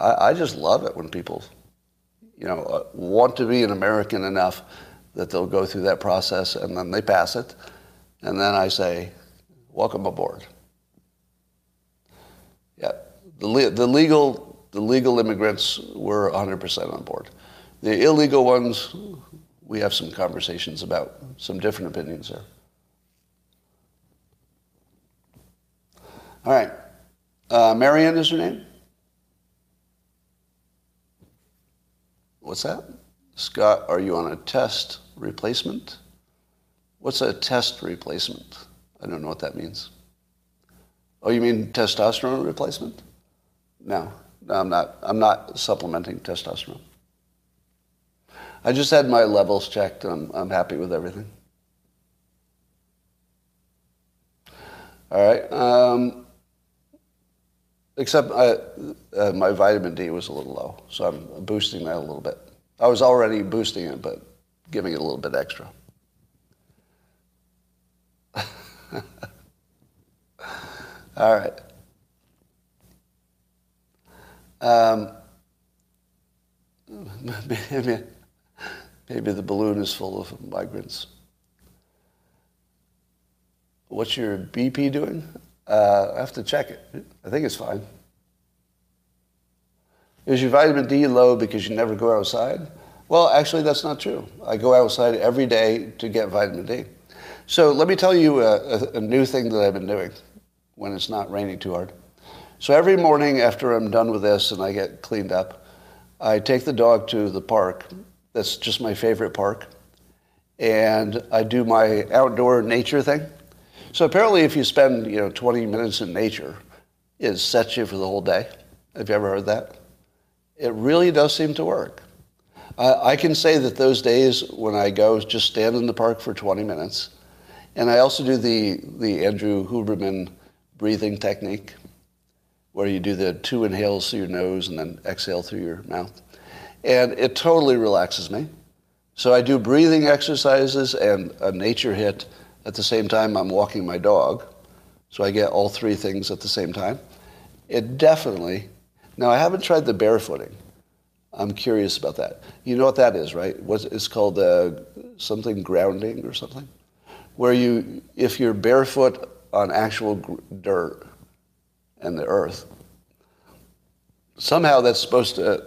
I just love it when people, want to be an American enough that they'll go through that process, and then they pass it, and then I say, welcome aboard. Yeah, the legal immigrants were 100% on board. The illegal ones, we have some conversations about, some different opinions there. All right. Marianne is her name? What's that? Scott, are you on a test replacement? What's a test replacement? I don't know what that means. Oh, you mean testosterone replacement? No, I'm not supplementing testosterone. I just had my levels checked, and I'm happy with everything. All right. Except my vitamin D was a little low, so I'm boosting that a little bit. I was already boosting it, but giving it a little bit extra. All right. Maybe the balloon is full of migrants. What's your BP doing? I have to check it. I think it's fine. Is your vitamin D low because you never go outside? Well, actually, that's not true. I go outside every day to get vitamin D. So let me tell you a new thing that I've been doing when it's not raining too hard. So every morning after I'm done with this and I get cleaned up, I take the dog to the park. That's just my favorite park. And I do my outdoor nature thing. So apparently if you spend 20 minutes in nature, it sets you for the whole day. Have you ever heard that? It really does seem to work. I can say that those days when I go, just stand in the park for 20 minutes. And I also do the Andrew Huberman breathing technique, where you do the 2 inhales through your nose and then exhale through your mouth. And it totally relaxes me. So I do breathing exercises and a nature hit. At the same time, I'm walking my dog. So I get all 3 things at the same time. It definitely... Now, I haven't tried the barefooting. I'm curious about that. You know what that is, right? It's called something grounding or something, where if you're barefoot on actual dirt and the earth, somehow that's supposed to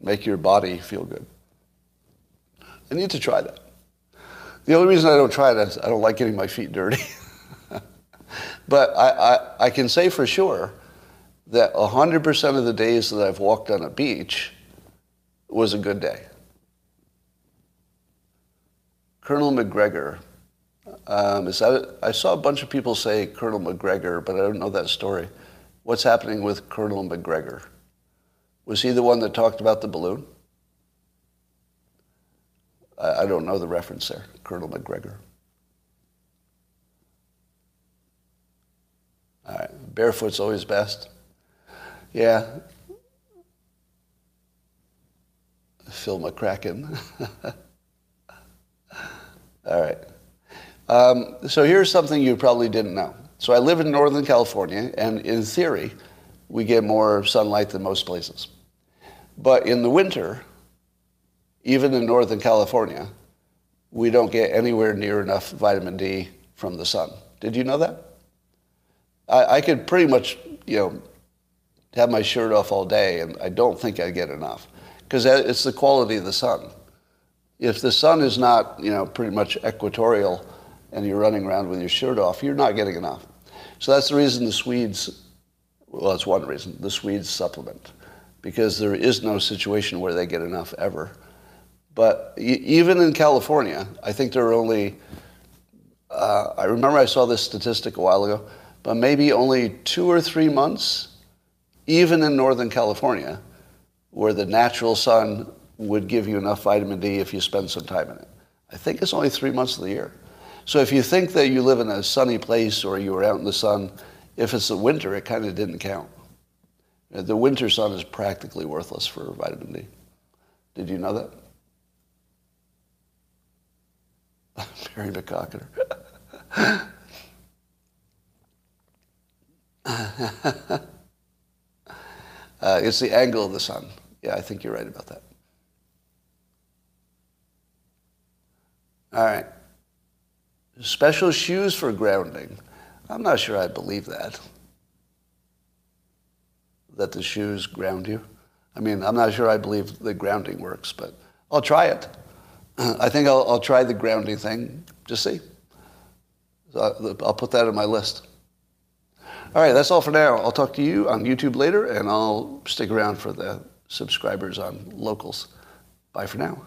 make your body feel good. I need to try that. The only reason I don't try it is I don't like getting my feet dirty. But I can say for sure that 100% of the days that I've walked on a beach was a good day. Colonel McGregor. I saw a bunch of people say Colonel McGregor, but I don't know that story. What's happening with Colonel McGregor? Was he the one that talked about the balloon? I don't know the reference there, Colonel McGregor. All right, barefoot's always best. Yeah. Phil McCracken. All right. So here's something you probably didn't know. So I live in Northern California, and in theory, we get more sunlight than most places. But in the winter, even in Northern California, we don't get anywhere near enough vitamin D from the sun. Did you know that? I could pretty much, have my shirt off all day, and I don't think I get enough. Because it's the quality of the sun. If the sun is not, pretty much equatorial and you're running around with your shirt off, you're not getting enough. So that's the reason the Swedes, well, that's one reason, the Swedes supplement. Because there is no situation where they get enough ever. But even in California, I think there are only, I remember I saw this statistic a while ago, but maybe only 2 or 3 months, even in Northern California, where the natural sun would give you enough vitamin D if you spend some time in it. I think it's only 3 months of the year. So if you think that you live in a sunny place or you were out in the sun, if it's the winter, it kind of didn't count. The winter sun is practically worthless for vitamin D. Did you know that? Mary McCockiner. It's the angle of the sun. Yeah, I think you're right about that. All right. Special shoes for grounding. I'm not sure I believe that the shoes ground you. I mean, I'm not sure I believe the grounding works, but I'll try it. I think I'll try the grounding thing to see. So I'll put that on my list. All right, that's all for now. I'll talk to you on YouTube later, and I'll stick around for the subscribers on Locals. Bye for now.